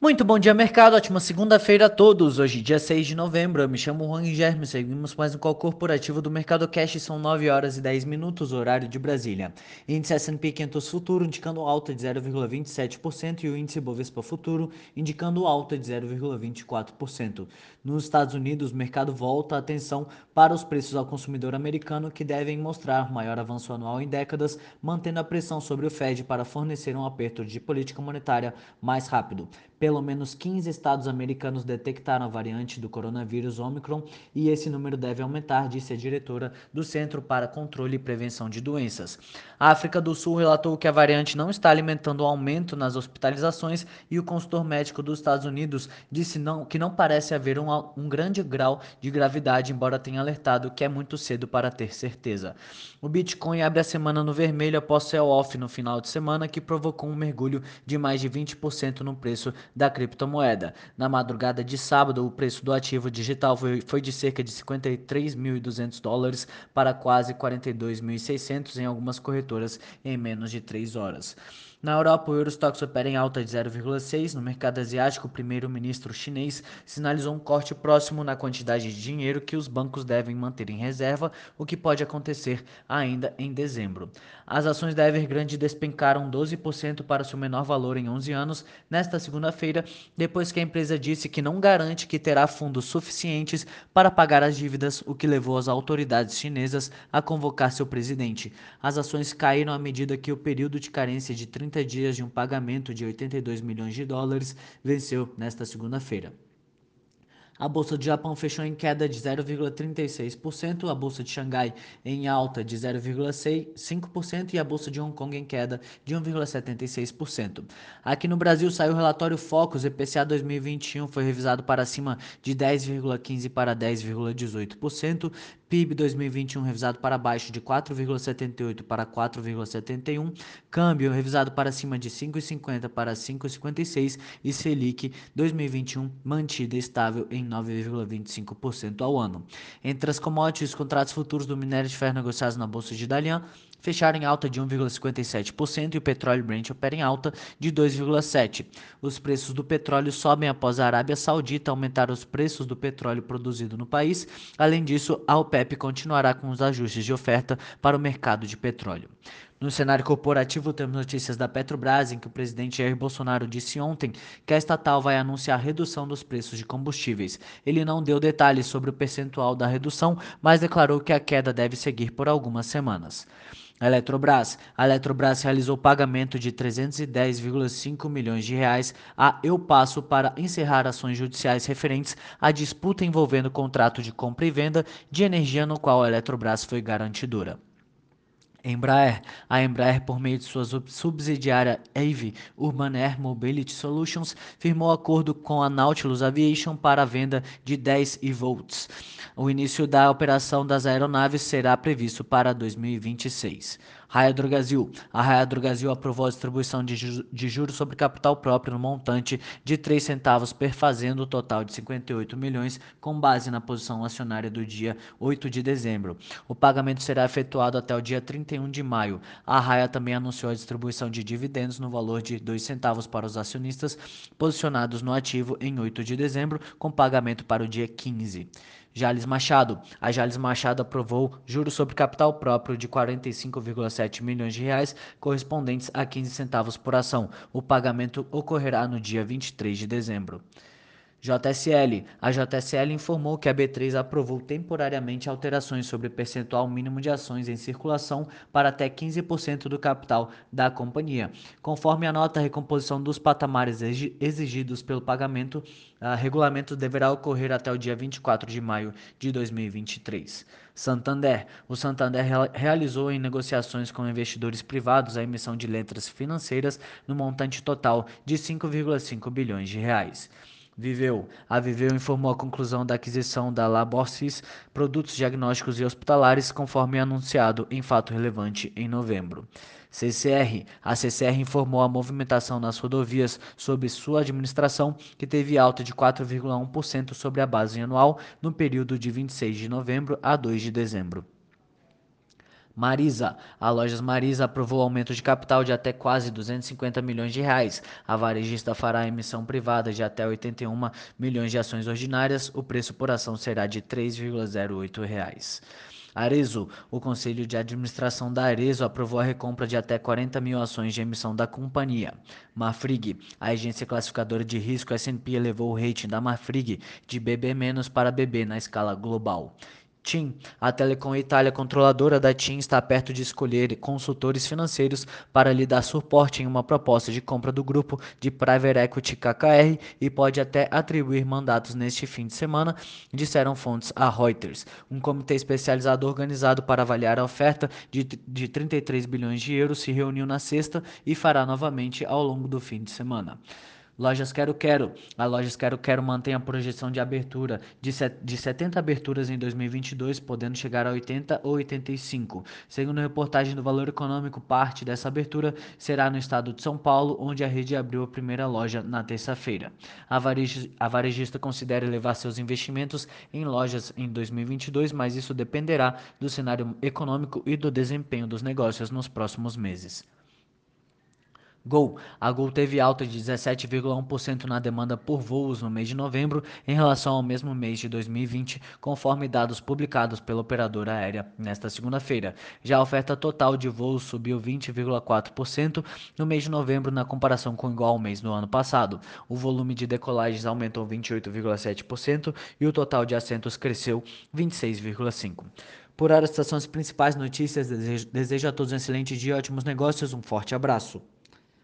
Muito bom dia, mercado. Ótima segunda-feira a todos. Hoje, dia 6 de novembro. Eu me chamo Juan Germe. Seguimos mais um call corporativo do Mercado Cash. São 9 horas e 10 minutos, horário de Brasília. Índice S&P 500 futuro indicando alta de 0,27% e o índice Bovespa futuro indicando alta de 0,24%. Nos Estados Unidos, o mercado volta a atenção para os preços ao consumidor americano, que devem mostrar maior avanço anual em décadas, mantendo a pressão sobre o Fed para fornecer um aperto de política monetária mais rápido. Pelo menos 15 estados americanos detectaram a variante do coronavírus Omicron e esse número deve aumentar, disse a diretora do Centro para Controle e Prevenção de Doenças. A África do Sul relatou que a variante não está alimentando o aumento nas hospitalizações e o consultor médico dos Estados Unidos disse que não parece haver um grande grau de gravidade, embora tenha alertado que é muito cedo para ter certeza. O Bitcoin abre a semana no vermelho após sell-off no final de semana, que provocou um mergulho de mais de 20% no preço da criptomoeda. Na madrugada de sábado, o preço do ativo digital foi de cerca de $53.200 para quase $42.600 em algumas corretoras em menos de 3 horas. Na Europa, o Eurostox opera em alta de 0,6%. No mercado asiático, o primeiro-ministro chinês sinalizou um corte próximo na quantidade de dinheiro que os bancos devem manter em reserva, o que pode acontecer ainda em dezembro. As ações da Evergrande despencaram 12% para seu menor valor em 11 anos nesta segunda-feira, depois que a empresa disse que não garante que terá fundos suficientes para pagar as dívidas, o que levou as autoridades chinesas a convocar seu presidente. As ações caíram à medida que o período de carência de 30 dias de um pagamento de US$ 82 milhões venceu nesta segunda-feira. A Bolsa do Japão fechou em queda de 0,36%, a Bolsa de Xangai em alta de 0,5% e a Bolsa de Hong Kong em queda de 1,76%. Aqui no Brasil saiu o relatório Focus, IPCA 2021 foi revisado para cima de 10,15% para 10,18%, PIB 2021 revisado para baixo de 4,78% para 4,71%, câmbio revisado para cima de 5,50% para 5,56% e Selic 2021 mantida estável em 9,25% ao ano. Entre as commodities, os contratos futuros do minério de ferro negociados na Bolsa de Dalian fecharam em alta de 1,57% e o petróleo Brent opera em alta de 2,7%. Os preços do petróleo sobem após a Arábia Saudita aumentar os preços do petróleo produzido no país. Além disso, a OPEP continuará com os ajustes de oferta para o mercado de petróleo. No cenário corporativo, temos notícias da Petrobras, em que o presidente Jair Bolsonaro disse ontem que a estatal vai anunciar a redução dos preços de combustíveis. Ele não deu detalhes sobre o percentual da redução, mas declarou que a queda deve seguir por algumas semanas. A Eletrobras realizou o pagamento de R$ 310,5 milhões a Eu Passo para encerrar ações judiciais referentes à disputa envolvendo o contrato de compra e venda de energia no qual a Eletrobras foi garantidora. A Embraer, por meio de sua subsidiária EVE, Urban Air Mobility Solutions, firmou acordo com a Nautilus Aviation para a venda de 10 eVTOLs. O início da operação das aeronaves será previsto para 2026. A Raia Drogazil aprovou a distribuição de juros sobre capital próprio no montante de 3 centavos per fazenda, o total de 58 milhões, com base na posição acionária do dia 8 de dezembro. O pagamento será efetuado até o dia 31 de maio. A Raia também anunciou a distribuição de dividendos no valor de 2 centavos para os acionistas posicionados no ativo em 8 de dezembro, com pagamento para o dia 15. A Jales Machado aprovou juros sobre capital próprio de R$ 45,7 milhões, correspondentes a 15 centavos por ação. O pagamento ocorrerá no dia 23 de dezembro. A JSL informou que a B3 aprovou temporariamente alterações sobre o percentual mínimo de ações em circulação para até 15% do capital da companhia. Conforme a nota, a recomposição dos patamares exigidos pelo pagamento, regulamento deverá ocorrer até o dia 24 de maio de 2023. O Santander realizou em negociações com investidores privados a emissão de letras financeiras no montante total de R$ 5,5 bilhões. A Viveu informou a conclusão da aquisição da Labossis, produtos diagnósticos e hospitalares, conforme anunciado em fato relevante em novembro. A CCR informou a movimentação nas rodovias sob sua administração, que teve alta de 4,1% sobre a base anual no período de 26 de novembro a 2 de dezembro. Marisa. A Lojas Marisa aprovou aumento de capital de até quase 250 milhões de reais. A varejista fará emissão privada de até 81 milhões de ações ordinárias. O preço por ação será de R$ 3,08 reais. Arezzo. O Conselho de Administração da Arezzo aprovou a recompra de até 40 mil ações de emissão da companhia. Marfrig. A agência classificadora de risco S&P elevou o rating da Marfrig de BB- para BB na escala global. TIM. A Telecom Itália, controladora da TIM, está perto de escolher consultores financeiros para lhe dar suporte em uma proposta de compra do grupo de Private Equity KKR e pode até atribuir mandatos neste fim de semana, disseram fontes a Reuters. Um comitê especializado organizado para avaliar a oferta de 33 bilhões de euros se reuniu na sexta e fará novamente ao longo do fim de semana. Lojas Quero Quero. A Lojas Quero Quero mantém a projeção de abertura de 70 aberturas em 2022, podendo chegar a 80 ou 85. Segundo a reportagem do Valor Econômico, parte dessa abertura será no estado de São Paulo, onde a rede abriu a primeira loja na terça-feira. A varejista considera elevar seus investimentos em lojas em 2022, mas isso dependerá do cenário econômico e do desempenho dos negócios nos próximos meses. Gol. A Gol teve alta de 17,1% na demanda por voos no mês de novembro em relação ao mesmo mês de 2020, conforme dados publicados pela operadora aérea nesta segunda-feira. Já a oferta total de voos subiu 20,4% no mês de novembro na comparação com o igual mês do ano passado. O volume de decolagens aumentou 28,7% e o total de assentos cresceu 26,5%. Por hora, estas são as principais notícias. Desejo a todos um excelente dia, ótimos negócios, um forte abraço.